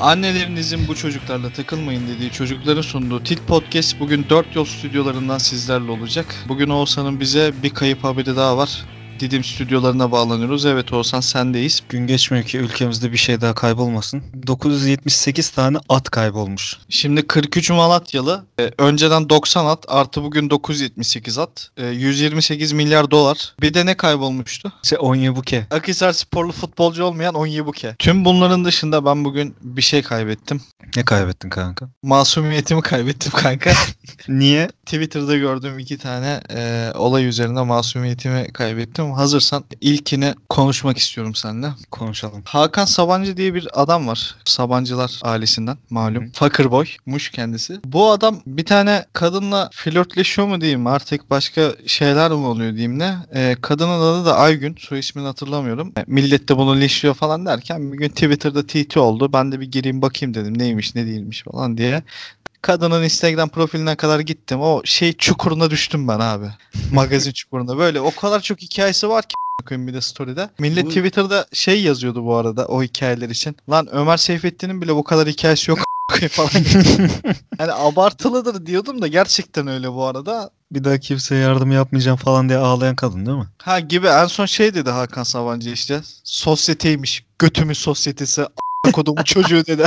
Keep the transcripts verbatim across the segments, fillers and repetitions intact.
Annelerinizin bu çocuklarla takılmayın dediği çocukların sunduğu Tilt Podcast bugün dört Yol Stüdyolarından sizlerle olacak. Bugün Oğuzhan'ın bize bir kayıp haberi daha var. Didim stüdyolarına bağlanıyoruz. Evet Oğuzhan sendeyiz. Gün geçmiyor ki ülkemizde bir şey daha kaybolmasın. dokuz yüz yetmiş sekiz tane at kaybolmuş. Şimdi kırk üç Malatyalı. E, önceden doksan at artı bugün dokuz yüz yetmiş sekiz at. E, yüz yirmi sekiz milyar dolar. Bir de ne kaybolmuştu? Şey, Onyebuke. Akhisar sporlu futbolcu olmayan Onyebuke. Tüm bunların dışında ben bugün bir şey kaybettim. Ne kaybettin kanka? Masumiyetimi kaybettim kanka. Niye? Twitter'da gördüğüm iki tane e, olay üzerinde masumiyetimi kaybettim. Hazırsan ilkini konuşmak istiyorum seninle. Konuşalım. Hakan Sabancı diye bir adam var. Sabancılar ailesinden malum. Fuckboymuş kendisi. Bu adam bir tane kadınla flörtleşiyor mu diyeyim artık başka şeyler mi oluyor diyeyim ne. Ee, kadının adı da Aygün. Soy ismini hatırlamıyorum. E, millet de bunu leşiyor falan derken bir gün Twitter'da T T oldu. Ben de bir gireyim bakayım dedim neymiş ne değilmiş falan diye. Kadının Instagram profiline kadar gittim. O şey çukuruna düştüm ben abi. Magazin çukuruna. Böyle o kadar çok hikayesi var ki bir de story'de. Millet bu... Twitter'da şey yazıyordu bu arada o hikayeler için. Lan Ömer Seyfettin'in bile bu kadar hikayesi yok falan. Yani abartılıdır diyordum da gerçekten öyle bu arada. Bir daha kimseye yardım yapmayacağım falan diye ağlayan kadın değil mi? Ha gibi en son şey dedi Hakan Sabancı işte. Sosyeteymiş. Götümün sosyetesi. A**a kodumun çocuğu dedi.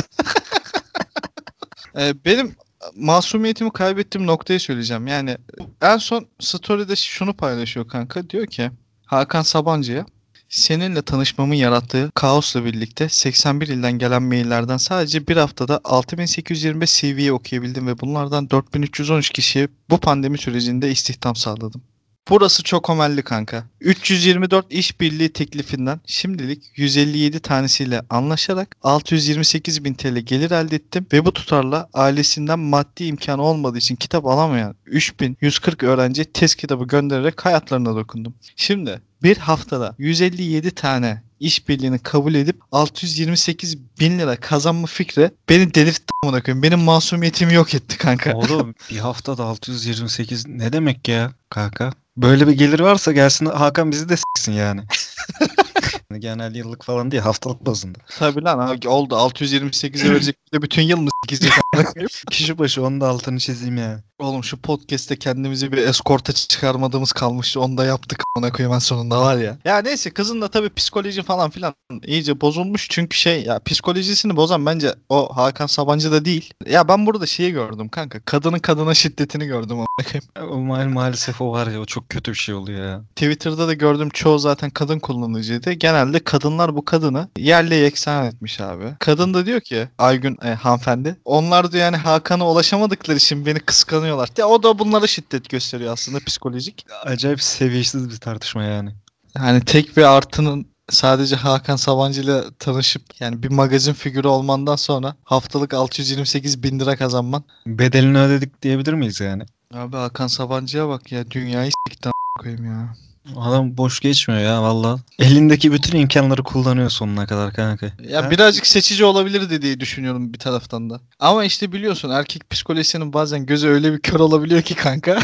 Benim masumiyetimi kaybettiğim noktayı söyleyeceğim. Yani en son story'de şunu paylaşıyor kanka. Diyor ki Hakan Sabancı'ya seninle tanışmamın yarattığı kaosla birlikte seksen bir ilden gelen maillerden sadece bir haftada altı bin sekiz yüz yirmi beş C V'yi okuyabildim ve bunlardan dört bin üç yüz on üç kişiye bu pandemi sürecinde istihdam sağladım. Burası çok omelli kanka. üç yüz yirmi dört işbirliği teklifinden şimdilik yüz elli yedi tanesiyle anlaşarak altı yüz yirmi sekiz bin T L gelir elde ettim ve bu tutarla ailesinden maddi imkanı olmadığı için kitap alamayan üç bin yüz kırk öğrenciye test kitabı göndererek hayatlarına dokundum. Şimdi bir haftada yüz elli yedi tane işbirliğini kabul edip altı yüz yirmi sekiz bin lira kazanma fikri beni delirtti amına koyayım. Benim masumiyetimi yok etti kanka. Oğlum bir haftada altı yüz yirmi sekiz ne demek ya kanka? Böyle bir gelir varsa gelsin Hakan bizi de s**sin yani. Genel yıllık falan değil haftalık bazında. Tabii lan abi oldu altı yüz yirmi sekize verecek de bütün yıl mı s**ecek? Kişi başı onu da altını çizeyim yani. Oğlum şu podcast'te kendimizi bir eskorta çıkarmadığımız kalmıştı. Onu da yaptık ona koyman sonunda var ya. Ya neyse kızın da tabii psikoloji falan filan iyice bozulmuş. Çünkü şey ya psikolojisini bozan bence o Hakan Sabancı da değil. Ya ben burada şeyi gördüm kanka. Kadının kadına şiddetini gördüm ona koyayım. Mal, maalesef o var ya o çok kötü bir şey oluyor ya. Twitter'da da gördüm çoğu zaten kadın kullanıcıydı. Genelde kadınlar bu kadını yerle yeksan etmiş abi. Kadın da diyor ki Aygün e, hanımefendi. Onlar diyor yani Hakan'a ulaşamadıkları için beni kıskanıyor. Ya o da bunlara şiddet gösteriyor aslında psikolojik. Acayip seviyesiz bir tartışma yani. Yani tek bir artının sadece Hakan Sabancı ile tanışıp yani bir magazin figürü olmandan sonra haftalık altı yüz yirmi sekiz bin lira kazanman. Bedelini ödedik diyebilir miyiz yani? Abi Hakan Sabancı'ya bak ya dünyayı s**ktan koyayım ya. Adam boş geçmiyor ya valla. Elindeki bütün imkanları kullanıyor sonuna kadar kanka. Ya ha? Birazcık seçici olabilir diye düşünüyorum bir taraftan da. Ama işte biliyorsun erkek psikolojisinin bazen gözü öyle bir kör olabiliyor ki kanka.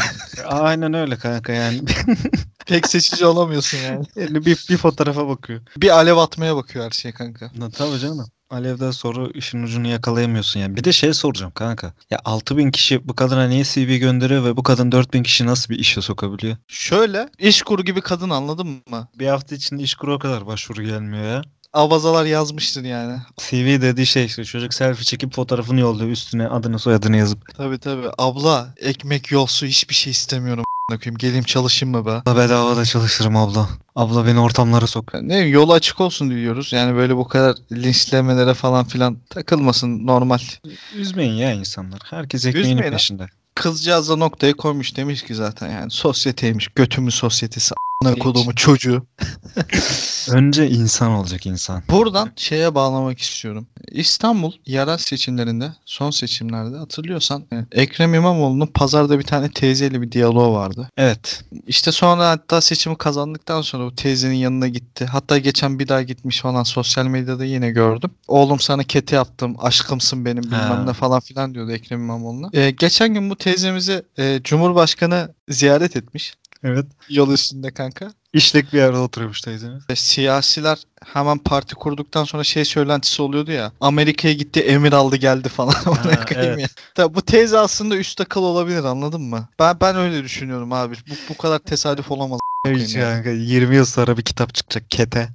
Aynen öyle kanka yani. Pek seçici olamıyorsun yani. bir, bir fotoğrafa bakıyor. Bir alev atmaya bakıyor her şey kanka. Na, tabii canım. Alev'den sonra işin ucunu yakalayamıyorsun yani. Bir de şey soracağım kanka. Ya altı bin kişi bu kadına niye C V gönderiyor ve bu kadın dört bin kişi nasıl bir işe sokabiliyor? Şöyle İşkur gibi kadın anladın mı? Bir hafta içinde İşkur'a o kadar başvuru gelmiyor ya. Abazalar yazmıştır yani. C V dediği şey işte çocuk selfie çekip fotoğrafını yolluyor üstüne adını soyadını yazıp. Tabii tabii abla ekmek yol su hiçbir şey istemiyorum. Geleyim çalışayım mı be? Bedava da çalışırım abla. Abla beni ortamlara sok. Ne yolu açık olsun diyoruz. Yani böyle bu kadar linçlemelere falan filan takılmasın normal. Üzmeyin ya insanlar. Herkes ekmeğinin peşinde. Kızcağız da noktaya koymuş demiş ki zaten yani sosyeteymiş. Götümün sosyetesi. A**ına kodumu çocuğu. Önce insan olacak insan. Buradan şeye bağlamak istiyorum. İstanbul yerel seçimlerinde son seçimlerde hatırlıyorsan Ekrem İmamoğlu'nun pazarda bir tane teyzeyle bir diyaloğu vardı. Evet. İşte sonra hatta seçimi kazandıktan sonra bu teyzenin yanına gitti. Hatta geçen bir daha gitmiş falan sosyal medyada yine gördüm. Oğlum sana kete yaptım aşkımsın benim bilmem ne falan filan diyordu Ekrem İmamoğlu'na. Ee, geçen gün bu teyzemizi e, Cumhurbaşkanı ziyaret etmiş. Evet. Yol üstünde kanka. İşlek bir yerde oturuyormuş teyzemiz. Siyasiler hemen parti kurduktan sonra şey söylentisi oluyordu ya. Amerika'ya gitti, emir aldı, geldi falan. Ha, evet. Ya. Tabii bu teyze aslında üst akıl olabilir, anladın mı? Ben ben öyle düşünüyorum abi. Bu bu kadar tesadüf olamaz. Kanka, yirmi yıl sonra bir kitap çıkacak kete.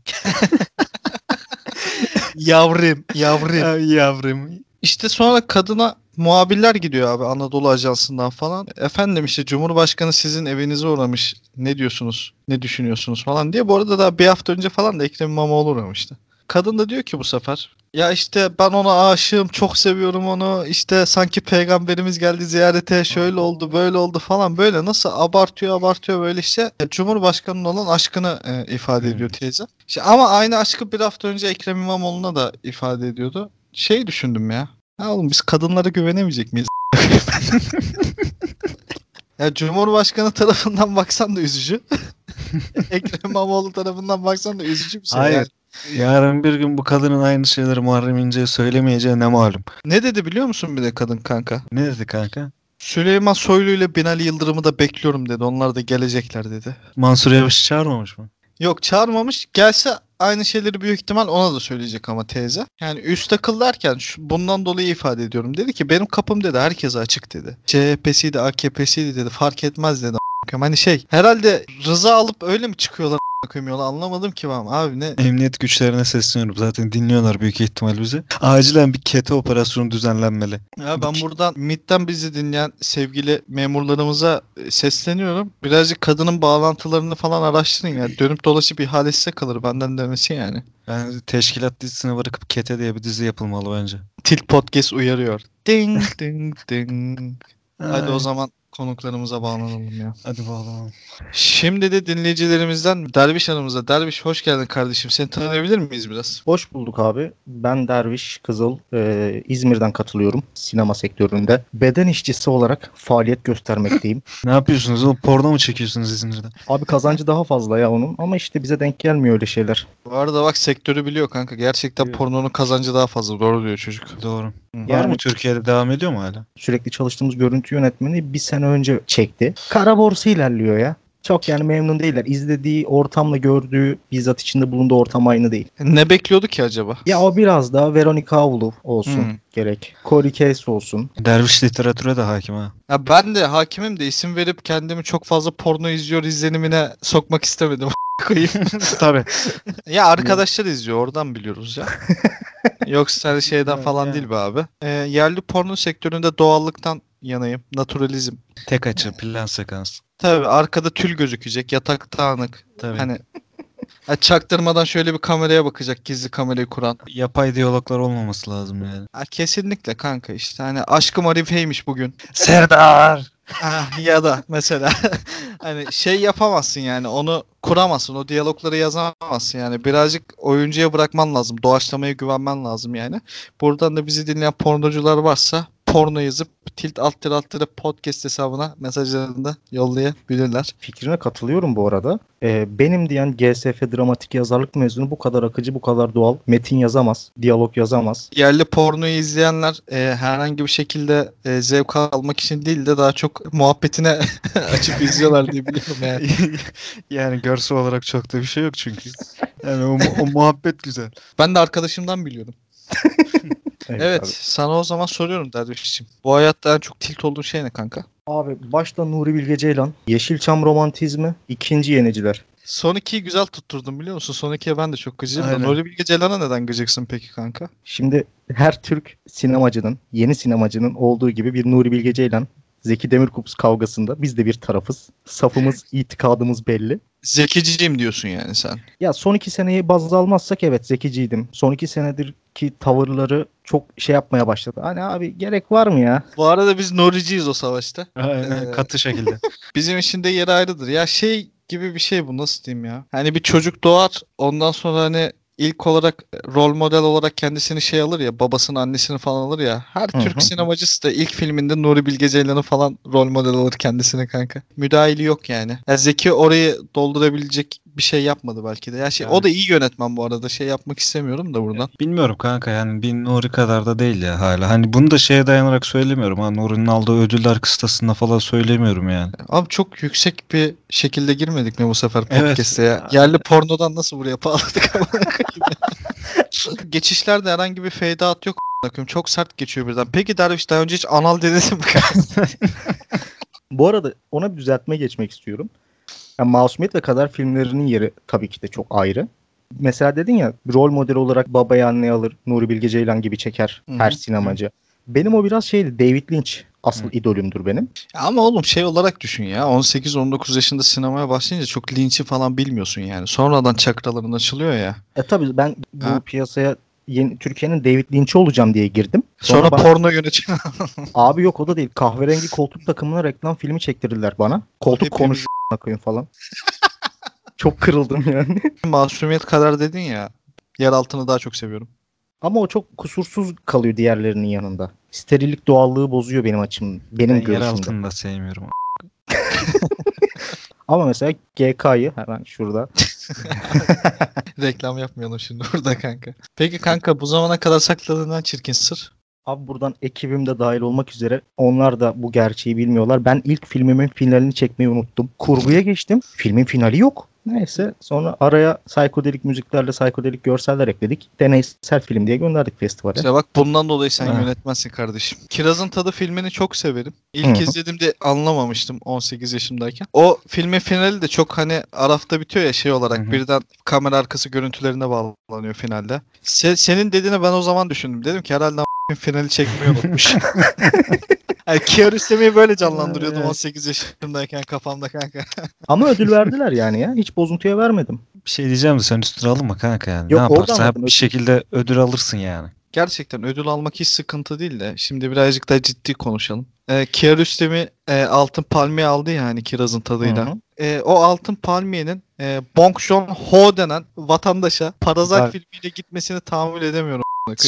Yavrum, yavrum, yavrum. İşte sonra kadına muhabirler gidiyor abi Anadolu Ajansı'ndan falan. Efendim işte Cumhurbaşkanı sizin evinize uğramış. Ne diyorsunuz? Ne düşünüyorsunuz falan diye. Bu arada da bir hafta önce falan da Ekrem İmamoğlu uğramıştı. Kadın da diyor ki bu sefer, ya işte ben ona aşığım, çok seviyorum onu. İşte sanki peygamberimiz geldi ziyarete, şöyle oldu, böyle oldu falan, böyle nasıl abartıyor abartıyor böyle işte. Cumhurbaşkanı'nın olan aşkını e, ifade ediyor teyze. İşte ama aynı aşkı bir hafta önce Ekrem İmamoğlu'na da ifade ediyordu. Şey düşündüm ya. Ya oğlum biz kadınlara güvenemeyecek miyiz? Ya Cumhurbaşkanı tarafından baksan da üzücü. Ekrem İmamoğlu tarafından baksan da üzücü bir şey. Hayır. Yani. Yarın bir gün bu kadının aynı şeyleri Muharrem İnce'ye söylemeyeceği ne malum. Ne dedi biliyor musun bir de kadın kanka? Ne dedi kanka? Süleyman Soylu ile Binali Yıldırım'ı da bekliyorum dedi. Onlar da gelecekler dedi. Mansur Yavaş'ı çağırmamış mı? Yok, çağırmamış. Gelse aynı şeyleri büyük ihtimal ona da söyleyecek ama teyze. Yani üst akıl derken şu, bundan dolayı ifade ediyorum. Dedi ki benim kapım dedi herkese açık dedi. C H P'siydi, A K P'siydi dedi, fark etmez dedi. Hani şey herhalde rıza alıp öyle mi çıkıyorlar? Koymuyorlar. Anlamadım ki ben abi ne. Emniyet güçlerine sesleniyorum. Zaten dinliyorlar büyük ihtimal bizi. Acilen bir kete operasyonu düzenlenmeli. Ya ben buradan M İ T'ten bizi dinleyen sevgili memurlarımıza sesleniyorum. Birazcık kadının bağlantılarını falan araştırın ya. Dönüp dolaşıp ihale size kalır. Benden demesi yani. Yani teşkilat dizisine bırakıp kete diye bir dizi yapılmalı bence. Tilt Podcast uyarıyor. Ding ding ding. Hadi o zaman konuklarımıza bağlanalım ya. Hadi bağlanalım. Şimdi de dinleyicilerimizden Derviş Hanım'ıza. Derviş hoş geldin kardeşim. Seni tanıyabilir miyiz biraz? Hoş bulduk abi. Ben Derviş Kızıl. Ee, İzmir'den katılıyorum. Sinema sektöründe. Beden işçisi olarak faaliyet göstermekteyim. Ne yapıyorsunuz? O porno mu çekiyorsunuz İzmir'den? Abi kazancı daha fazla ya onun. Ama işte bize denk gelmiyor öyle şeyler. Bu arada bak sektörü biliyor kanka. Gerçekten evet. Pornonun kazancı daha fazla. Doğru diyor çocuk. Doğru. Yani, var mı Türkiye'de? Devam ediyor mu hala? Sürekli çalıştığımız görüntü yönetmeni bir sene önce çekti. Kara borsa ilerliyor ya. Çok yani memnun değiller. İzlediği ortamla gördüğü, bizzat içinde bulunduğu ortam aynı değil. Ne bekliyordu ki acaba? Ya o biraz daha Veronica Avlov olsun hmm. gerek. Corey Case olsun. Derviş literatüre de hakim ha. Ya ben de hakimim de isim verip kendimi çok fazla porno izliyor izlenimine sokmak istemedim. Koyayım. Tabii. Ya arkadaşlar izliyor, oradan biliyoruz ya. Yoksa şeyden falan yani. Değil be abi. E, yerli porno sektöründe doğallıktan yanayım. Naturalizm. Tek açı, plan sekans. Tabii arkada tül gözükecek. Yatak dağınık. Tabii. Hani çaktırmadan şöyle bir kameraya bakacak, gizli kamerayı kuran. Yapay diyaloglar olmaması lazım yani. Ha, kesinlikle kanka işte. Hani aşkım Arife'ymiş bugün. Serdar! Ah, ya da mesela hani şey yapamazsın yani, onu kuramazsın, o diyalogları yazamazsın yani, birazcık oyuncuya bırakman lazım, doğaçlamaya güvenmen lazım yani. Buradan da bizi dinleyen pornocular varsa porno yazıp tilt alt tilt alt tilt podcast hesabına mesajlarını da yollayabilirler. Fikrine katılıyorum bu arada. Ee, benim diyen G S F dramatik yazarlık mezunu bu kadar akıcı, bu kadar doğal metin yazamaz, diyalog yazamaz. Yerli pornoyu izleyenler e, herhangi bir şekilde e, zevk almak için değil de daha çok muhabbetine açıp izliyorlar diye biliyorum yani. Yani görsel olarak çok da bir şey yok çünkü. Yani o, o muhabbet güzel. Ben de arkadaşımdan biliyorum. Evet, evet sana o zaman soruyorum Derviş'ciğim. Bu hayatta en çok tilt olduğun şey ne kanka? Abi başta Nuri Bilge Ceylan, Yeşilçam romantizmi, ikinci yeniciler. Son ikiyi güzel tutturdum biliyor musun? Son ikiye ben de çok gıcığım da. Nuri Bilge Ceylan'a neden gıcıksın peki kanka? Şimdi her Türk sinemacının, yeni sinemacının olduğu gibi bir Nuri Bilge Ceylan, Zeki Demirkubuz kavgasında biz de bir tarafız. Safımız, itikadımız belli. Zekiciyim diyorsun yani sen. Ya son iki seneyi baz almazsak evet zekiciydim. Son iki senedir ki tavırları çok şey yapmaya başladı. Hani abi gerek var mı ya? Bu arada biz Noriciyiz o savaşta. Aynen, ee, katı şekilde. Bizim için de yeri ayrıdır. Ya şey gibi bir şey bu, nasıl diyeyim ya. Hani bir çocuk doğar, ondan sonra hani İlk olarak rol model olarak kendisini şey alır ya, babasını annesini falan alır ya. Her hı hı. Türk sinemacısı da ilk filminde Nuri Bilge Ceylan'ı falan rol model alır kendisine kanka. Müdahili yok yani. Ya Zeki orayı doldurabilecek bir şey yapmadı belki de. Ya şey yani. O da iyi yönetmen bu arada. Şey yapmak istemiyorum da buradan. Bilmiyorum kanka yani bin Nuri kadar da değil ya hala. Hani bunu da şeye dayanarak söylemiyorum. Ha, Nuri'nin aldığı ödüller kıstasında falan söylemiyorum yani. Abi çok yüksek bir şekilde girmedik mi bu sefer podcast'e evet. ya? Yerli pornodan nasıl buraya bağladık ama? Geçişlerde herhangi bir fade out yok. Çok sert geçiyor birden. Peki Derviş daha önce hiç anal denesin mi? Bu arada ona bir düzeltme geçmek istiyorum. Yani Masumiyet ve Kadar filmlerinin yeri tabii ki de çok ayrı. Mesela dedin ya rol modeli olarak babayı anneye alır, Nuri Bilge Ceylan gibi çeker her Hı-hı. sinemacı. Benim o biraz şeydi, David Lynch asıl Hı-hı. idolümdür benim. Ama oğlum şey olarak düşün ya, on sekiz on dokuz yaşında sinemaya başlayınca çok Lynch'i falan bilmiyorsun yani. Sonradan çakraların açılıyor ya. E tabii ben bu ha. piyasaya yeni Türkiye'nin David Lynch'i olacağım diye girdim. Sonra, Sonra bana... porno yöneteceğim. Abi yok o da değil. Kahverengi koltuk takımına reklam filmi çektirdiler bana. Koltuk konuş koyun falan. Çok kırıldım yani. Masumiyet Kadar dedin ya. Yer altını daha çok seviyorum. Ama o çok kusursuz kalıyor diğerlerinin yanında. Sterillik doğallığı bozuyor benim açım. Benim ben görüşümde. Yer altını da sevmiyorum. Ama mesela G K'yı hemen şurada. Reklam yapmayalım şimdi burada kanka. Peki kanka bu zamana kadar sakladığından çirkin sır? Abi buradan ekibim de dahil olmak üzere onlar da bu gerçeği bilmiyorlar. Ben ilk filmimin finalini çekmeyi unuttum. Kurguya geçtim. Filmin finali yok. Neyse sonra araya psikodelik müziklerle psikodelik görseller ekledik. Deneysel film diye gönderdik festivale. İşte bak bundan dolayı sen ha. yönetmezsin kardeşim. Kirazın Tadı filmini çok severim. İlk Hı. izlediğimde anlamamıştım on sekiz yaşımdayken. O filmin finali de çok hani Araf'ta bitiyor ya şey olarak. Hı. Birden kamera arkası görüntülerine bağlanıyor finalde. Se- senin dediğini ben o zaman düşündüm. Dedim ki herhalde a**ın finali çekmeyi unutmuş. Yani Kiarostami'yi böyle canlandırıyordum evet. on sekiz yaşındayken kafamda kanka. Ama ödül verdiler yani ya. Hiç bozuntuya vermedim. Bir şey diyeceğim de sen üstüne alınma kanka yani. Yok, ne yaparsan hep bir şekilde ödül alırsın yani. Gerçekten ödül almak hiç sıkıntı değil de. Şimdi birazcık daha ciddi konuşalım. Ee, Kiarostami e, altın palmiye aldı ya hani Kirazın Tadı'yla. E, o altın palmiyenin e, Bong Joon Ho denen vatandaşa Parazit evet. filmiyle gitmesini tahammül edemiyorum.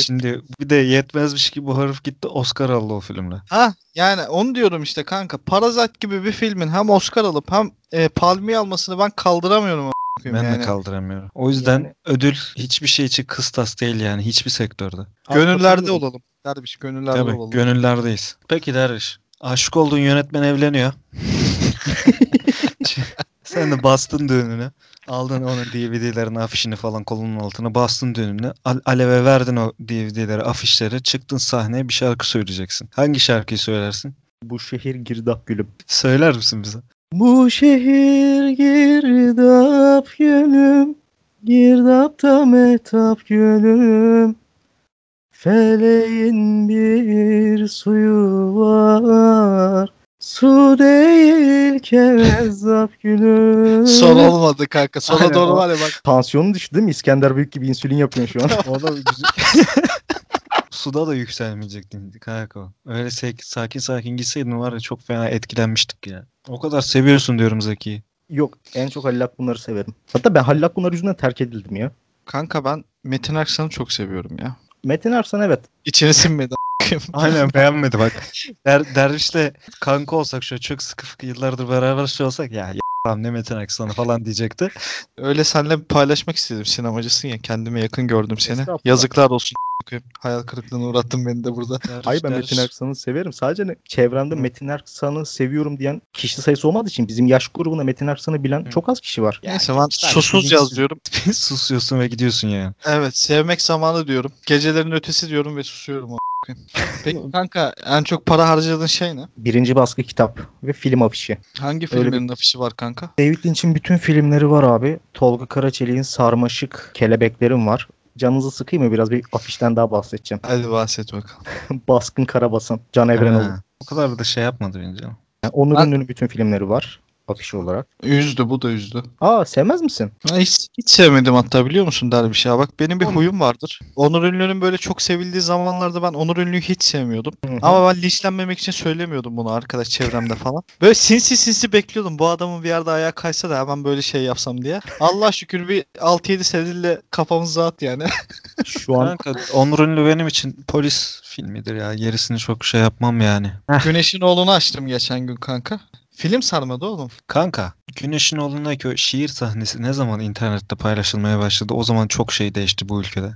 Şimdi bir de yetmezmiş ki bu herif gitti Oscar aldı o filmle. Ha yani onu diyorum işte kanka. Parazit gibi bir filmin hem Oscar alıp hem e, palmiye almasını ben kaldıramıyorum. Ben yani. de kaldıramıyorum. O yüzden yani. Ödül hiçbir şey için kıstas değil yani hiçbir sektörde. Gönüllerde olalım. Derviş gönüllerde Tabii, olalım. Gönüllerdeyiz. Peki Derviş. Aşık olduğun yönetmen evleniyor. Sen de bastın düğününe. Aldın onun D V D'lerini, afişini falan kolunun altına. Bastın düğününe. Al- aleve verdin o D V D'leri, afişleri. Çıktın sahneye bir şarkı söyleyeceksin. Hangi şarkıyı söylersin? Bu şehir girdap gülüm. Söyler misin bize? Bu şehir girdap gülüm. Girdapta metap gülüm. Feleğin bir suyu var. Su değil kerezzap gülüm. Son olmadı kanka. Sona Aynen, doğru var ya bak. Tansiyonu düştü değil mi? İskender Büyük gibi insülin yapıyor şu an. O da güzel. Suda da yükselmeyecektim kanka. Öyle sakin sakin gitseydin var ya çok fena etkilenmiştik ya. O kadar seviyorsun diyorum Zeki'yi. Yok en çok Halit Akbunar'ı severim. Hatta ben Halit Akbunar yüzünden terk edildim ya. Kanka ben Metin Erksan'ı çok seviyorum ya. Metin Erksan evet. İçine sinmedi. Aynen beğenmedi bak. Der, dervişle kanka olsak şöyle çok sıkı fıkı yıllardır beraber şey olsak ya y***am ne Metin Aksan'ı falan diyecekti. Öyle seninle paylaşmak istedim. Sinemacısın ya kendime yakın gördüm seni. Yazıklar olsun y***am. Hayal kırıklığına uğrattın beni de burada. Derviş, Hayır ben derviş. Metin Erksan'ı severim. Sadece ne? Çevremde Hı. Metin Erksan'ı seviyorum diyen kişi sayısı olmadığı için bizim yaş grubuna Metin Erksan'ı bilen Hı. çok az kişi var. Neyse yani, ben susuz yazıyorum. Susuyorsun ve gidiyorsun yani. Evet sevmek zamanı diyorum. Gecelerin ötesi diyorum ve susuyorum o. Peki kanka en çok para harcadığın şey ne? Birinci baskı kitap ve film afişi. Hangi filmlerin bir... afişi var kanka? David Lynch'in bütün filmleri var abi. Tolga Karaçelik'in Sarmaşık Kelebeklerim var. Canınızı sıkayım mı biraz bir afişten daha bahsedeceğim. Hadi bahset bakalım. Baskın Karabaş'ın Can Evren oldu. O kadar da şey yapmadı bence. Yani Onur Ünlü'nün ben... bütün filmleri var afişi olarak. Üzdü bu da üzdü. Aa sevmez misin? Hiç, hiç sevmedim hatta biliyor musun Derviş ya bak benim bir huyum vardır. Onur Ünlü'nün böyle çok sevildiği zamanlarda ben Onur Ünlü'yü hiç sevmiyordum. Hı-hı. Ama ben linçlenmemek için söylemiyordum bunu arkadaş çevremde falan. Böyle sinsi sinsi bekliyordum bu adamın bir yerde ayağa kaysa da hemen böyle şey yapsam diye. Allah şükür bir altı yedi senedirle kafamız rahat yani. Şu an Onur Ünlü benim için polis filmidir ya gerisini çok şey yapmam yani. Güneşin oğlunu açtım geçen gün kanka. Film sarmadı oğlum. Kanka, Güneş'in oğlundaki o şiir sahnesi ne zaman internette paylaşılmaya başladı? O zaman çok şey değişti bu ülkede.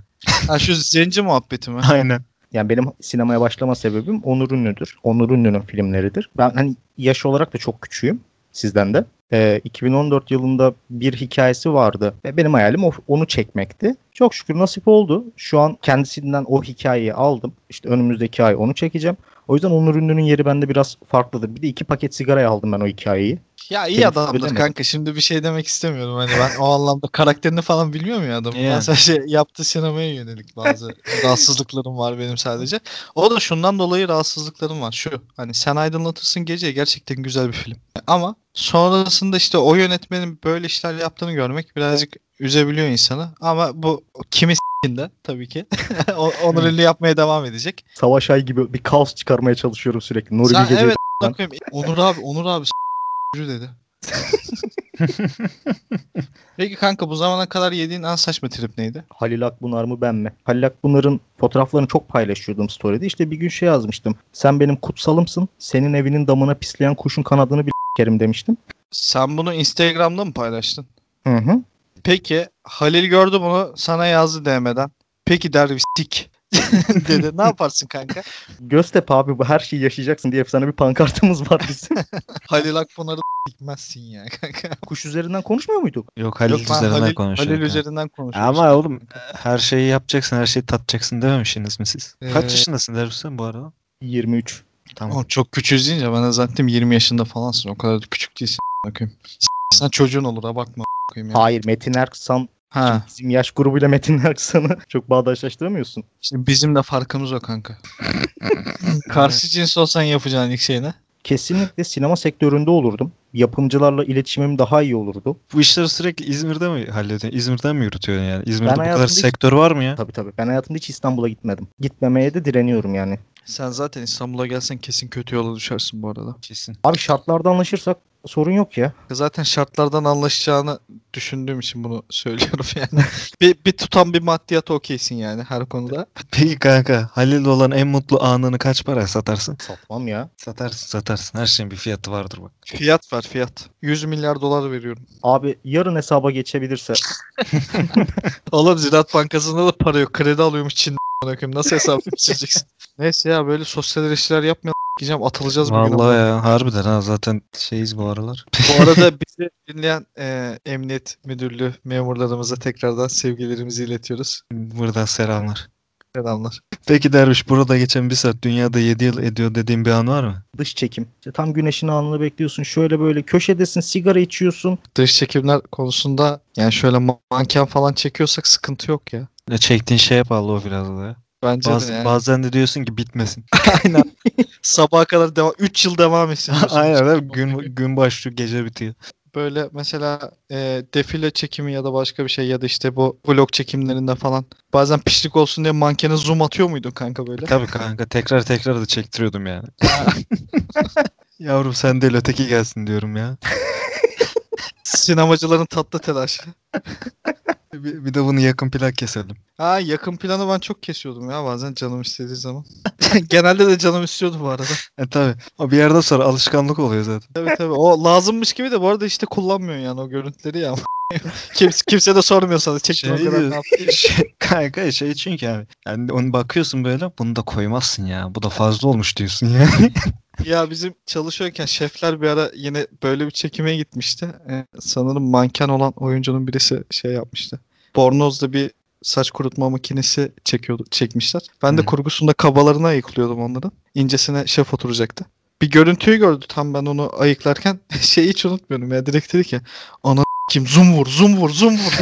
Ha, şu zenci muhabbeti mi? Aynen. Yani benim sinemaya başlama sebebim Onur Ünlü'dür. Onur Ünlü'nün filmleridir. Ben hani yaş olarak da çok küçüğüm sizden de. E, iki bin on dört yılında bir hikayesi vardı ve benim hayalim o, onu çekmekti. Çok şükür nasip oldu. Şu an kendisinden o hikayeyi aldım. İşte önümüzdeki ay onu çekeceğim. O yüzden Onur Ünlü'nün yeri bende biraz farklıdır. Bir de iki paket sigaraya aldım ben o hikayeyi. Ya iyi benim adamdır kanka. Şimdi bir şey demek istemiyorum. Hani ben o anlamda karakterini falan bilmiyorum ya adamın. Yani. Ben sadece yaptığı sinemaya yönelik bazı rahatsızlıklarım var benim sadece. O da şundan dolayı rahatsızlıklarım var. Şu hani Sen Aydınlatırsın Gece'ye gerçekten güzel bir film. Ama sonrasında işte o yönetmenin böyle işler yaptığını görmek birazcık üzebiliyor insanı. Ama bu kimi de tabii ki Onur Ünlü yapmaya devam edecek. Savaş Ay gibi bir kaos çıkarmaya çalışıyorum sürekli. Nuri Bilge Ceylan. Evet. Onur abi, Onur abi dedi. Peki kanka, bu zamana kadar yediğin en saçma trip neydi? Halit Akbunar mı ben mi? Halit Akbunar'ın fotoğraflarını çok paylaşıyordum story'de. İşte bir gün şey yazmıştım. Sen benim kutsalımsın. Senin evinin damına pisleyen kuşun kanadını bir kerim demiştim. Sen bunu Instagram'da mı paylaştın? Hı hı. Peki Halil gördü bunu, sana yazdı D M'den. Peki derviş sik dedi. Ne yaparsın kanka? Göztepe abi, bu her şeyi yaşayacaksın diye efsane bir pankartımız var bizim. Halil Akpınar'ı sikmezsin ya kanka. Kuş üzerinden konuşmuyor muyduk? Yok, Halil Yok, üzerinden Halil, konuşuyor. Halil üzerinden konuşuyor. Ama oğlum her şeyi yapacaksın, her şeyi tatacaksın dememişsiniz mi siz? Ee... Kaç yaşındasın derviş bu arada? yirmi üç. Tamam. O çok küçüğüz deyince ben zaten yirmi yaşında falansın. O kadar küçük değilsin. Bakayım. Sen çocuğun olur ha, bakma. Yani. Hayır, Metin Erksan, ha. Bizim yaş grubuyla Metin Erksan'ı çok bağdaşlaştıramıyorsun. İşte bizim de farkımız o kanka. Karşı cins olsan yapacağın ilk şey ne? Kesinlikle sinema sektöründe olurdum. Yapımcılarla iletişimim daha iyi olurdu. Bu işleri sürekli İzmir'de mi hallediyorsun? İzmir'den mi yürütüyorsun yani? İzmir'de ben bu kadar hiç... sektör var mı ya? Tabii tabii. Ben hayatımda hiç İstanbul'a gitmedim. Gitmemeye de direniyorum yani. Sen zaten İstanbul'a gelsen kesin kötü yola düşersin bu arada. Kesin. Abi şartlarda anlaşırsak sorun yok ya. Zaten şartlardan anlaşacağını düşündüğüm için bunu söylüyorum yani. bir, bir tutan bir maddiyata okeysin yani her konuda. Peki kanka, Halil'le olan en mutlu anını kaç paraya satarsın? Satmam ya. Satarsın satarsın. Her şeyin bir fiyatı vardır bak. Fiyat var fiyat. yüz milyar dolar veriyorum. Abi yarın hesaba geçebilirse. Oğlum Ziraat Bankası'nda da para yok. Kredi alıyormuş Çin'de. Nasıl hesap geçeceksin? Neyse ya, böyle sosyal ilişkiler yapmayalım. Gideceğim, atılacağız bugün. Vallahi ya, harbiden ha, zaten şeyiz bu aralar. Bu arada bizi dinleyen e, Emniyet Müdürlüğü memurlarımıza tekrardan sevgilerimizi iletiyoruz. Buradan selamlar. Selamlar. Peki derviş, burada geçen bir saat dünyada yedi yıl ediyor dediğin bir an var mı? Dış çekim. İşte tam güneşin anını bekliyorsun. Şöyle böyle köşedesin, sigara içiyorsun. Dış çekimler konusunda yani şöyle manken falan çekiyorsak sıkıntı yok ya. Ne çektiğin şeye bağlı o biraz da ya. Bence Baz, de yani. Bazen de diyorsun ki bitmesin. Aynen. Sabaha kadar devam, üç yıl devam etsin. Aynen. Gün, gün başlıyor, gece bitiyor. Böyle mesela e, defile çekimi ya da başka bir şey ya da işte bu vlog çekimlerinde falan bazen pişlik olsun diye mankene zoom atıyor muydun kanka böyle? Tabii kanka, tekrar tekrar da çektiriyordum yani. Yavrum sen değil, öteki gelsin diyorum ya. Sinemacıların tatlı telaşı. Bir, bir de bunu yakın plan keselim. Ha, yakın planı ben çok kesiyordum ya bazen canım istediği zaman. Genelde de canım istiyordu bu arada. E tabi. O bir yerden sonra alışkanlık oluyor zaten. Tabi tabi. O lazımmış gibi de bu arada işte kullanmıyorsun yani o görüntüleri ya. kimse, kimse de sormuyor sana. Çektim şey o kadar ne şey, kanka şey çünkü abi. Yani onu bakıyorsun böyle, bunu da koymazsın ya. Bu da fazla olmuş diyorsun yani. Ya bizim çalışıyorken şefler bir ara yine böyle bir çekime gitmişti. Ee, sanırım manken olan oyuncunun birisi şey yapmıştı. Bornoz'da bir saç kurutma makinesi çekiyordu, çekmişler. Ben de hmm. kurgusunda kabalarına ayıklıyordum onların. İncesine şef oturacaktı. Bir görüntüyü gördü tam ben onu ayıklarken. Şeyi hiç unutmuyorum ya, direkt dedi ki ana kim zoom vur zoom vur zoom vur.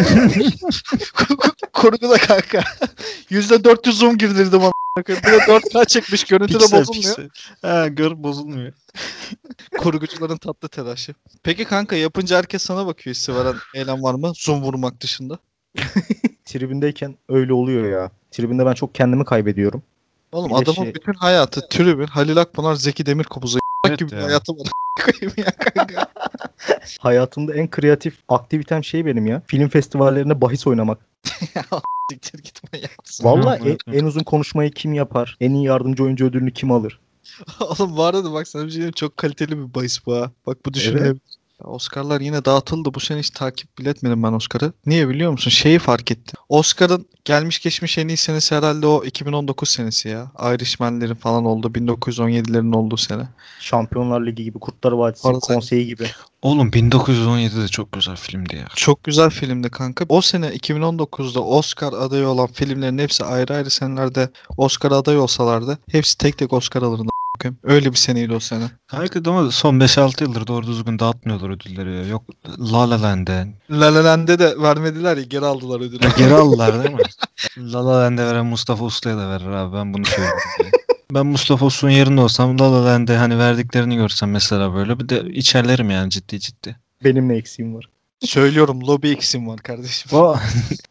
Kurguda kanka. yüzde dört yüz zoom girdirdim ona. Bir de dört K çekmiş, görüntü de bozulmuyor. Piksel. Ha, görüp bozulmuyor. Kurgucuların tatlı telaşı. Peki kanka, yapınca herkes sana bakıyor, istivaren eylem var mı? Zoom vurmak dışında. Tribündeyken öyle oluyor ya. Tribünde ben çok kendimi kaybediyorum. Oğlum bir adamın şey... bütün hayatı tribün. Halil Akbunar, Zeki Demirkubuz'a evet gibi bir hayatı var. Hayatımda en kreatif aktivitem şey benim ya. Film festivallerine bahis oynamak. Vallahi en, en uzun konuşmayı kim yapar? En iyi yardımcı oyuncu ödülünü kim alır? Oğlum bu arada bak sana bir şey diyeyim, çok kaliteli bir bahis bu ha. Bak bu düşünüyorum. Evet. Oscar'lar yine dağıtıldı. Bu sene hiç takip bile etmedim ben Oscar'ı. Niye biliyor musun? Şeyi fark ettim. Oscar'ın gelmiş geçmiş en iyi senesi herhalde o iki bin on dokuz senesi ya. Irishman'lerin falan olduğu, bin dokuz yüz on yedilerin olduğu sene. Şampiyonlar Ligi gibi, Kurtlar Vadisi, Parazit konseyi gibi. Oğlum bin dokuz yüz on yedi de çok güzel filmdi ya. Çok güzel filmdi kanka. O sene iki bin on dokuzda Oscar adayı olan filmlerin hepsi ayrı ayrı senelerde Oscar adayı olsalardı hepsi tek tek Oscar alırdı. Öyle bir seneydi o sene. Kanka ama son beş altı yıldır doğru düzgün dağıtmıyorlar ödülleri. Yok La La Land'e. La La Land'e de vermediler ya, geri aldılar ödülleri. Geri aldılar değil mi? La La Land'e veren Mustafa Uslu'ya da verir abi, ben bunu söylüyorum. Ben Mustafa Uslu'nun yerinde olsam La La Land'e hani verdiklerini görsem mesela böyle bir de içerlerim yani ciddi ciddi. Benim ne eksiğim var? Söylüyorum, lobi eksim var kardeşim.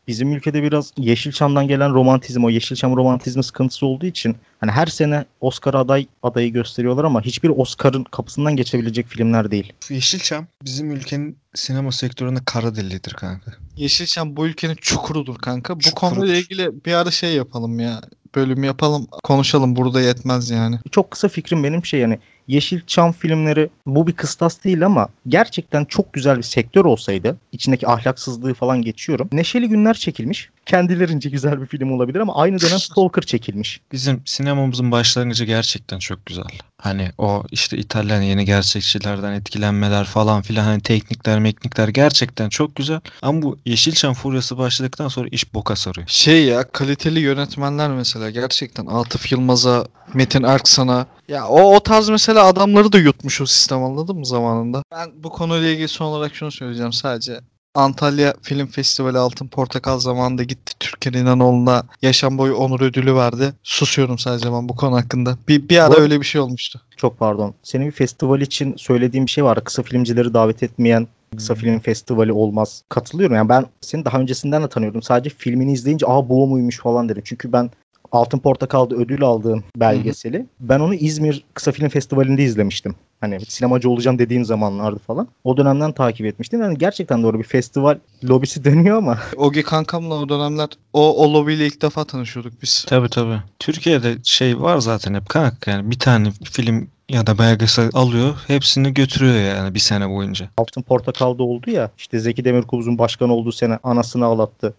Bizim ülkede biraz Yeşilçam'dan gelen romantizm, o Yeşilçam romantizmi sıkıntısı olduğu için hani her sene Oscar aday adayı gösteriyorlar ama hiçbir Oscar'ın kapısından geçebilecek filmler değil. Yeşilçam bizim ülkenin sinema sektöründe kara deliğidir kanka. Yeşilçam bu ülkenin çukurudur kanka. Bu Çukurdur. Konuyla ilgili bir ara şey yapalım ya. Bölüm yapalım, konuşalım, burada yetmez yani. Çok kısa fikrim benim şey yani. Yeşilçam filmleri bu bir kıstas değil ama gerçekten çok güzel bir sektör olsaydı, içindeki ahlaksızlığı falan geçiyorum. Neşeli Günler çekilmiş. Kendilerince güzel bir film olabilir ama aynı dönem Stalker çekilmiş. Bizim sinemamızın başlangıcı gerçekten çok güzel. Hani o işte İtalyan yeni gerçekçilerden etkilenmeler falan filan, hani teknikler meknikler gerçekten çok güzel. Ama bu Yeşilçam furyası başladıktan sonra iş boka sarıyor. Şey ya, kaliteli yönetmenler mesela gerçekten Atıf Yılmaz'a, Metin Erksan'a, ya o, o tarz mesela adamları da yutmuş o sistem, anladın mı zamanında? Ben bu konuyla ilgili son olarak şunu söyleyeceğim sadece. Antalya Film Festivali Altın Portakal zamanında gitti. Türkiye'nin İnanoğlu'na yaşam boyu onur ödülü verdi. Susuyorum sadece ben bu konu hakkında. Bir, bir ara bu, öyle bir şey olmuştu. Çok pardon. Senin bir festival için söylediğin bir şey var. Kısa filmcileri davet etmeyen kısa hmm. film festivali olmaz. Katılıyorum. Yani ben seni daha öncesinden de tanıyordum. Sadece filmini izleyince aa bu muymuş falan dedim. Çünkü ben Altın Portakal'da ödül aldığım belgeseli. Hı hı. Ben onu İzmir Kısa Film Festivali'nde izlemiştim. Hani sinemacı olacağım dediğim zamanlardı falan. O dönemden takip etmiştim. Yani gerçekten doğru bir festival lobisi dönüyor ama. Ogi kankamla o dönemler o, o lobiyle ilk defa tanışıyorduk biz. Tabii tabii. Türkiye'de şey var zaten hep kanka. Yani bir tane film ya da belgesel alıyor, hepsini götürüyor yani bir sene boyunca. Altın Portakal'da oldu ya. İşte Zeki Demirkubuz'un başkan olduğu sene anasını ağlattı.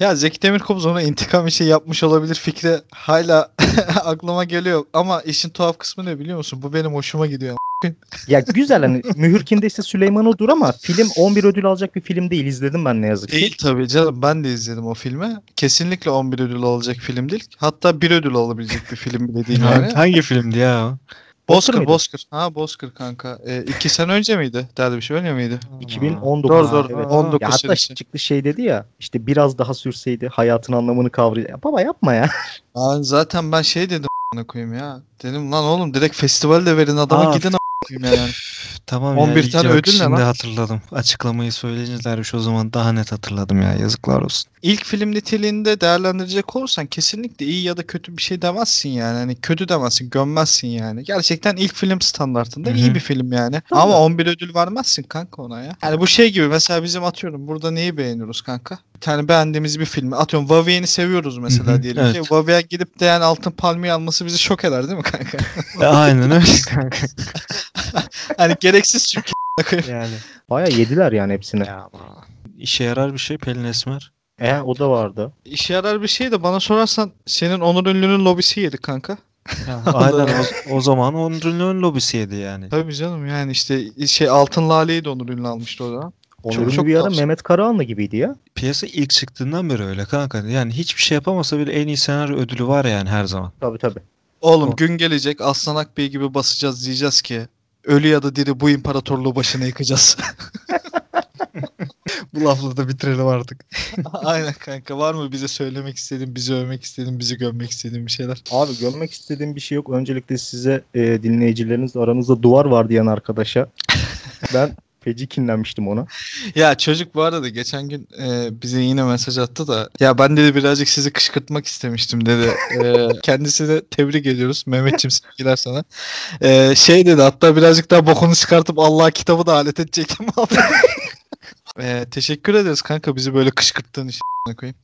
Ya Zeki Demirkubuz ona intikam işi yapmış olabilir fikri hala aklıma geliyor. Ama işin tuhaf kısmı ne biliyor musun? Bu benim hoşuma gidiyor. Ya güzel hani Mühürkin'de ise Süleyman Odur ama film on bir ödül alacak bir film değil. İzledim ben ne yazık ki. Değil tabii canım, ben de izledim o filmi. Kesinlikle on bir ödül alacak film değil. Hatta bir ödül alabilecek bir film bile değil. Yani. Hangi filmdi ya? Bozkır, Bozkır. Ha Bozkır kanka. E, iki sene önce miydi? Derdi bir şey öyle miydi? iki bin on dokuz. Doğru, doğru. Evet. on dokuz ya, hatta çıktı şey dedi ya. İşte biraz daha sürseydi hayatın anlamını kavrayacak. Baba yapma ya. Ben zaten ben şey dedim a**ına koyayım ya. Dedim lan oğlum direkt festivalde verin adama, gidin a**ına koyayım yani. Tamam ya. on bir tane ödül ne lan? Şimdi hatırladım. Açıklamayı söyleyince Derviş o zaman daha net hatırladım ya. Yazıklar olsun. İlk film niteliğinde değerlendirecek olursan kesinlikle iyi ya da kötü bir şey demezsin yani. Hani kötü demezsin, gömmezsin yani. Gerçekten ilk film standartında Hı-hı. iyi bir film yani. Tabii. Ama on bir ödül vermezsin kanka ona ya. Yani bu şey gibi mesela bizim atıyorum burada neyi beğeniyoruz kanka? Bir tane beğendiğimiz bir filmi atıyorum Vaviyen'i seviyoruz mesela Hı-hı. diyelim evet. ki. Vaviyen gidip de yani altın palmiye alması bizi şok eder değil mi kanka? Aynen öyle kanka. Hani gereksiz çünkü yani. Bayağı yediler yani hepsini. Ya, İşe yarar bir şey Pelin Esmer. E o da vardı. İşe yarar bir şey de bana sorarsan senin Onur Ünlü'nün lobisi yedi kanka. Ya, aynen o, o zaman Onur Ünlü'nün lobisi yedi yani. Tabii canım yani işte şey Altın Lale'yi de Onur Ünlü almıştı o zaman. Onur Ünlü bir ara Mehmet Karahanlı gibiydi ya. Piyasa ilk çıktığından beri öyle kanka. Yani hiçbir şey yapamasa bile en iyi senaryo ödülü var yani her zaman. Tabii tabii. Oğlum o. Gün gelecek Aslan Akbey gibi basacağız, diyeceğiz ki ölü ya da diri bu imparatorluğu başına yıkacağız. Bu lafla da bitirelim artık. Aynen kanka, var mı bize söylemek istediğin, bizi övmek istediğin, bizi gömmek istediğin bir şeyler? Abi gömmek istediğim bir şey yok. Öncelikle size e, dinleyicilerinizle aranızda duvar var diyen arkadaşa. Ben feci kinlenmiştim ona. Ya çocuk bu arada geçen gün e, bize yine mesaj attı da ya ben dedi birazcık sizi kışkırtmak istemiştim dedi. E, kendisine tebrik ediyoruz. Mehmetciğim sevgiler sana. E, şey dedi hatta birazcık daha bokunu çıkartıp Allah'a kitabı da alet edecektim. Ee, teşekkür ederiz kanka, bizi böyle kışkırttığın için.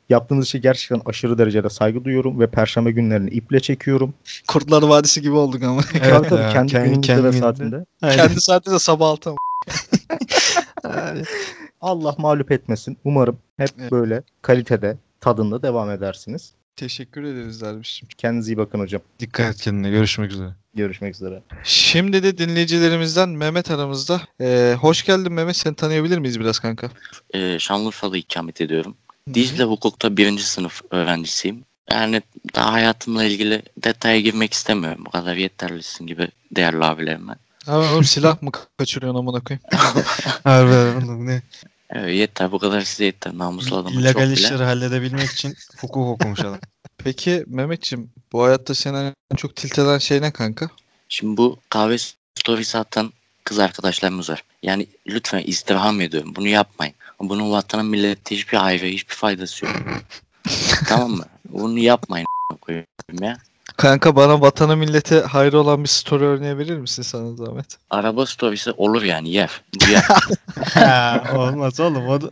Yaptığınız işe gerçekten aşırı derecede saygı duyuyorum ve perşembe günlerini iple çekiyorum. Kurtlar Vadisi gibi olduk ama. Evet, tabii, kendi günümüzde ve saatinde. Kendi saatinde sabah altı ama. Allah mağlup etmesin. Umarım hep evet. böyle kalitede, tadında devam edersiniz. Teşekkür ederiz Derviş'im. Kendinize iyi bakın hocam. Dikkat et kendine. Görüşmek üzere. Görüşmek üzere. Şimdi de dinleyicilerimizden Mehmet aramızda. Ee, hoş geldin Mehmet. Seni tanıyabilir miyiz biraz kanka? Ee, Şanlıurfa'da ikamet ediyorum. Dicle hukukta birinci sınıf öğrencisiyim. Yani daha hayatımla ilgili detaya girmek istemiyorum. Bu kadar yeterlisin gibi değerli abilerime. Abi oğlum silah mı kaçırıyorsun amına koyayım? Harbi abi ne? Evet, yeter bu kadar, size yeter. Namuslu adamı çok bile. İllegal işleri halledebilmek için hukuk okumuş adam. Peki Mehmetciğim, bu hayatta seni en çok tilt eden şey ne kanka? Şimdi bu kahve storiesi atan kız arkadaşlarımız var. Yani lütfen istirham ediyorum. Bunu yapmayın. Bunun vatana millete hiçbir hayra, hiçbir faydası yok. Tamam mı? Bunu yapmayın koyayım ya. Kanka bana vatana millete hayrı olan bir story örneği verir misin sana zahmet? Araba story'si olur yani yer. Ha, olmaz oğlum. O da,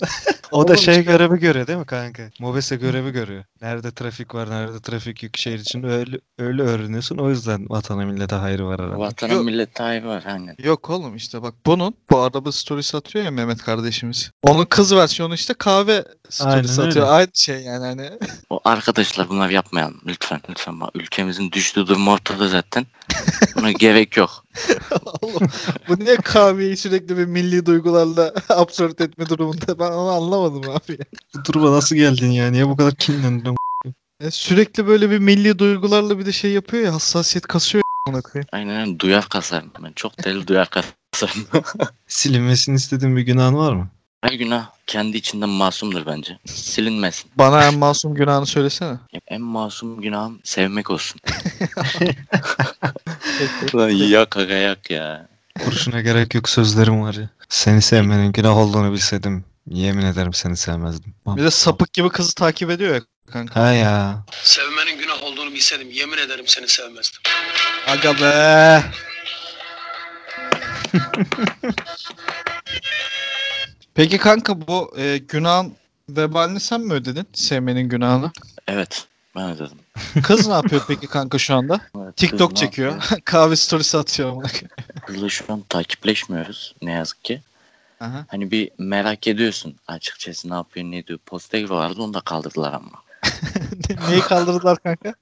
o da şey görevi görüyor değil mi kanka? Mobese görevi görüyor. Nerede trafik var, nerede trafik yük şehir için öyle, öyle öğreniyorsun. O yüzden vatana millete hayrı var arada. Vatana yok, millete hayrı var hani. Yok oğlum işte bak bunun bu araba story'si atıyor ya Mehmet kardeşimiz. Onun kız versiyonu işte kahve story'si atıyor. Aynı şey yani hani. O arkadaşlar bunlar yapmayalım lütfen lütfen. Bak, ülkemizin düştüğü durum ortada zaten. Buna gerek yok. Oğlum bu niye kahveyi sürekli bir milli duygularla absürt etme durumunda? Ben onu anlamadım abi. Bu duruma nasıl geldin ya? Niye bu kadar kinlendin? E, sürekli böyle bir milli duygularla bir de şey yapıyor ya, hassasiyet kasıyor. Aynen, duyar kasarım. Ben çok deli duyar kasarım. Silinmesini istediğin bir günahın var mı? Her günah kendi içinden masumdur bence. Silinmesin. Bana en masum günahını söylesene. En masum günahım sevmek olsun. Lan yak aga yak ya. Kurşuna gerek yok sözlerim var ya. Seni sevmenin günah olduğunu bilseydim yemin ederim seni sevmezdim. Bir de sapık gibi kızı takip ediyor ya kanka. Ha ya. Sevmenin günah olduğunu bilseydim yemin ederim seni sevmezdim. Aga be. Peki kanka bu e, günahın vebalini sen mi ödedin? Sevmenin günahını. Evet. Ben ödedim. Kız ne yapıyor peki kanka şu anda? Evet, TikTok çekiyor. Kahve storiesi atıyor. Kızla şu an takipleşmiyoruz. Ne yazık ki. Aha. Hani bir merak ediyorsun. Açıkçası ne yapıyor, ne diyor. Postegro vardı, onu da kaldırdılar ama. Neyi kaldırdılar kanka?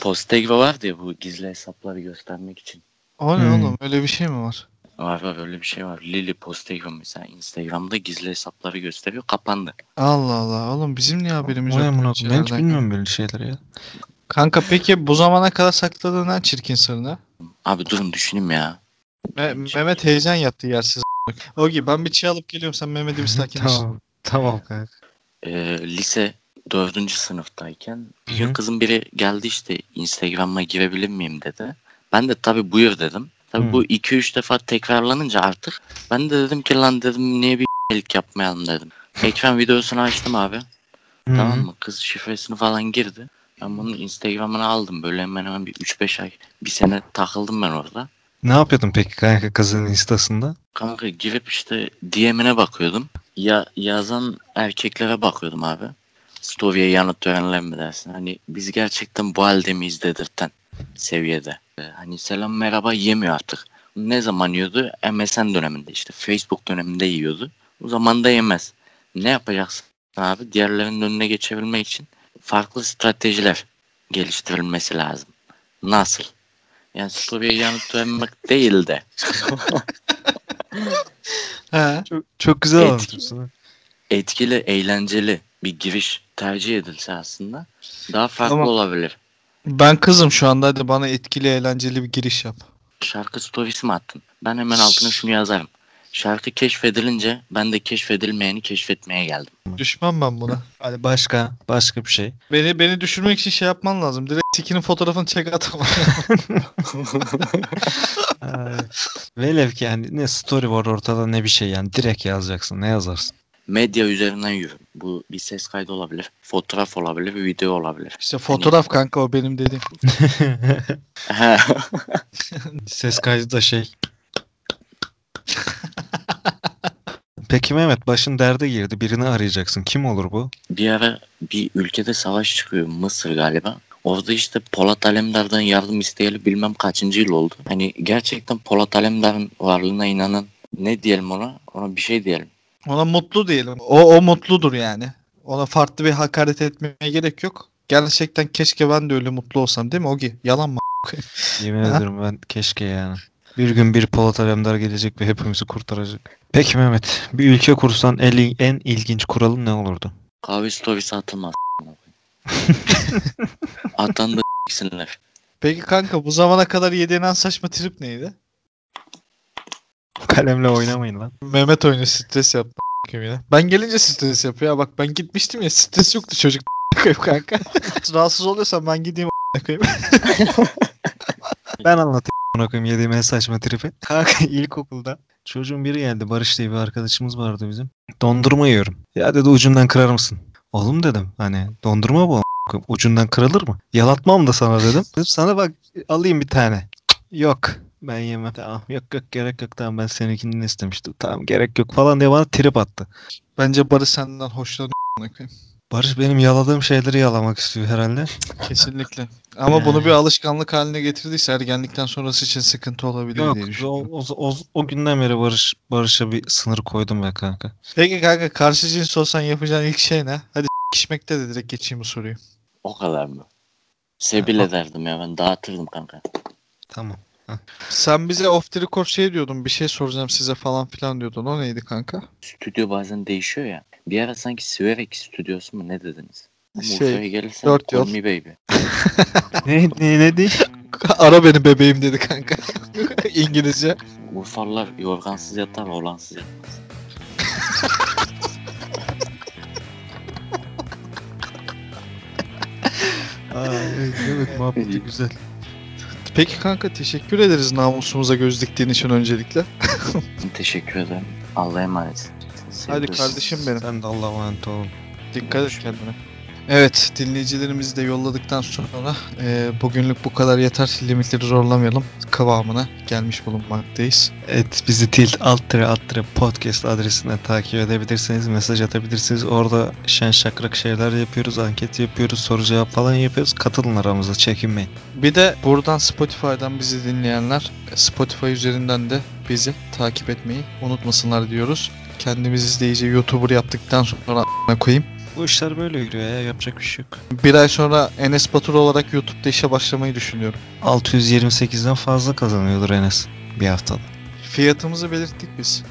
Postegro vardı ya, bu gizli hesapları göstermek için. O ne hmm. oğlum? Öyle bir şey mi var? Var var, öyle bir şey var. Lili Postagram mesela Instagram'da gizli hesapları gösteriyor, kapandı. Allah Allah oğlum, bizim niye haberimiz o, yok? Ben hiç kanka. Bilmiyorum böyle şeyleri ya. Kanka peki bu zamana kadar sakladığın en çirkin sır ne? Abi durun düşüneyim ya. Me- Mehmet heyecan yaptı yersiz. Ogi ben bir çay alıp geliyorum, sen Mehmet'i bir sakinleştir. Tamam tamam kanka. Ee, lise dördüncü sınıftayken bir kızın biri geldi işte, Instagram'a girebilir miyim dedi. Ben de tabii buyur dedim. Tabii hmm. bu iki üç defa tekrarlanınca artık ben de dedim ki lan dedim niye bir iyilik yapmayalım dedim. Ekran videosunu açtım abi. Hmm. Tamam mı? Kız şifresini falan girdi. Ben bunun Instagram'ını aldım. Böyle hemen hemen bir üç beş ay, bir sene takıldım ben orada. Ne yapıyordun peki kanka kızın instasında? Kanka girip işte D M'ine bakıyordum. Ya yazan erkeklere bakıyordum abi. Story'e yanıt verenler mi dersin? Hani biz gerçekten bu halde miyiz dedirten seviyede. Hani selam merhaba yemiyor artık. Ne zaman yiyordu? M S N döneminde işte. Facebook döneminde yiyordu. O zaman da yemez. Ne yapacaksın abi? Diğerlerinin önüne geçebilmek için farklı stratejiler geliştirilmesi lazım. Nasıl? Yani story'e yanıt vermek değil de. Ha, çok, çok güzel anlatıyorsun. Etkili, eğlenceli bir giriş tercih edilse aslında daha farklı ama olabilir. Ben kızım şu anda, hadi bana etkili eğlenceli bir giriş yap. Şarkı storiesi mi attın? Ben hemen altına şunu yazarım. Şarkı keşfedilince ben de keşfedilmeyeni keşfetmeye geldim. Düşmem ben buna. Hadi başka başka bir şey. Beni beni düşürmek için şey yapman lazım. Direkt sikinin fotoğrafını çek atamam. Velev ki yani ne story var ortada ne bir şey yani. Direkt yazacaksın. Ne yazarsın? Medya üzerinden yürü. Bu bir ses kaydı olabilir, fotoğraf olabilir, bir video olabilir. İşte fotoğraf yani... kanka o benim dediğim. Ses kaydı da şey. Peki Mehmet, başın derde girdi. Birini arayacaksın. Kim olur bu? Bir ara bir ülkede savaş çıkıyor. Mısır galiba. Orada işte Polat Alemdar'dan yardım isteyeli bilmem kaçıncı yıl oldu. Hani gerçekten Polat Alemdar'ın varlığına inanan, ne diyelim ona? Ona bir şey diyelim. Ona mutlu diyelim. O, o mutludur yani. Ona farklı bir hakaret etmeye gerek yok. Gerçekten keşke ben de öyle mutlu olsam, değil mi Ogi? Yalan mı? Yemin ederim ben keşke yani. Bir gün bir Polat Alemdar gelecek ve hepimizi kurtaracak. Peki Mehmet, bir ülke kursan el, en ilginç kuralın ne olurdu? Kahve stovisi atılmaz. Atan da s**sinler. Peki kanka, bu zamana kadar yediğin en saçma trip neydi? Kalemle oynamayın lan. Mehmet oynuyor, stres yapma. Ben gelince stres yapıyor. Bak ben gitmiştim ya, stres yoktu çocuk kanka. Rahatsız oluyorsan ben gideyim koyayım. Ben anlatayım yediğim en saçma tripi. Kanka ilkokulda çocuğun biri geldi. Barış diye bir arkadaşımız vardı bizim. Dondurma yiyorum. Ya dedi, ucundan kırar mısın? Oğlum dedim, hani dondurma bu, ucundan kırılır mı? Yalatmam da sana dedim. Sana bak alayım bir tane. Yok ben yemem. Tamam yok yok gerek yok, tamam ben seninkinin istemiştim. Tamam gerek yok falan diye bana trip attı. Bence Barış senden hoşlanıyor. Barış benim yaladığım şeyleri yalamak istiyor herhalde. Kesinlikle. Ama bunu bir alışkanlık haline getirdiyse ergenlikten sonrası için sıkıntı olabilir yok, diye düşünüyorum. Yok o, o, o günden beri Barış Barış'a bir sınır koydum ben kanka. Peki kanka, karşı cins olsan yapacağın ilk şey ne? Hadi s**kişmekte de direkt geçeyim bu soruyu. O kadar mı? Sebil ederdim ya, ben dağıtırdım kanka. Tamam. Ha. Sen bize off the record şey diyordun, bir şey soracağım size falan filan diyordun, o neydi kanka? Stüdyo bazen değişiyor ya. Bir ara sanki Siverek stüdyosu mu ne dediniz? Şey, gelirsen, dört yol. ne, ne, ne değil? Ara beni bebeğim dedi kanka. İngilizce. Urfalılar yorgansız yatar, olansız yatmaz. Aa, evet, evet muhabbeti güzel. Peki kanka, teşekkür ederiz namusumuza göz diktiğin için öncelikle. Teşekkür ederim. Allah'a emanet. Hadi kardeşim benim. Sen de Allah'a emanet ol. Dikkat et kendine. Evet, dinleyicilerimizi de yolladıktan sonra e, bugünlük bu kadar yeter. Limitleri zorlamayalım kıvamına gelmiş bulunmaktayız. Evet, bizi tilt alt tere alt tere podcast adresinden takip edebilirsiniz. Mesaj atabilirsiniz. Orada şen şakrak şeyler yapıyoruz. Anket yapıyoruz. Soru cevap falan yapıyoruz. Katılın aramıza, çekinmeyin. Bir de buradan Spotify'dan bizi dinleyenler Spotify üzerinden de bizi takip etmeyi unutmasınlar diyoruz. Kendimizi de iyice YouTuber yaptıktan sonra a**ına koyayım. Bu işler böyle yürüyor ya, yapacak bir şey yok. Bir ay sonra Enes Batur olarak YouTube'da işe başlamayı düşünüyorum. altı yüz yirmi sekizden fazla kazanıyordur Enes bir haftada. Fiyatımızı belirttik biz.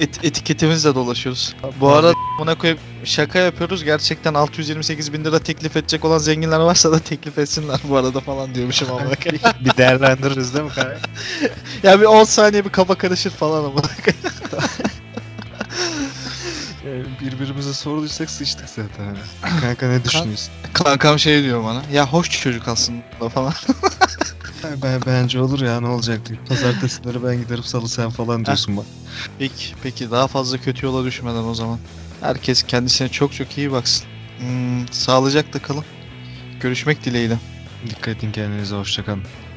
Et, etiketimizle dolaşıyoruz. Bu arada buna koyup şaka yapıyoruz. Gerçekten altı yüz yirmi sekiz bin lira teklif edecek olan zenginler varsa da teklif etsinler bu arada falan diyormuşum ama. Bir değerlendiririz değil mi kanka? Ya bir on saniye bir kafa karışır falan ama. Birbirimize sorduysak sıçtık zaten. Kanka ne düşünüyorsun? Kankam şey diyor bana. Ya hoş çocuk aslında falan. Ben, bence olur ya, ne olacaktı? Pazartesileri ben giderim, salı sen falan diyorsun bak. Peki, peki daha fazla kötü yola düşmeden o zaman. Herkes kendisine çok çok iyi baksın. Hmm, sağlıcakla kalın. Görüşmek dileğiyle. Dikkat edin kendinize, hoşça kalın.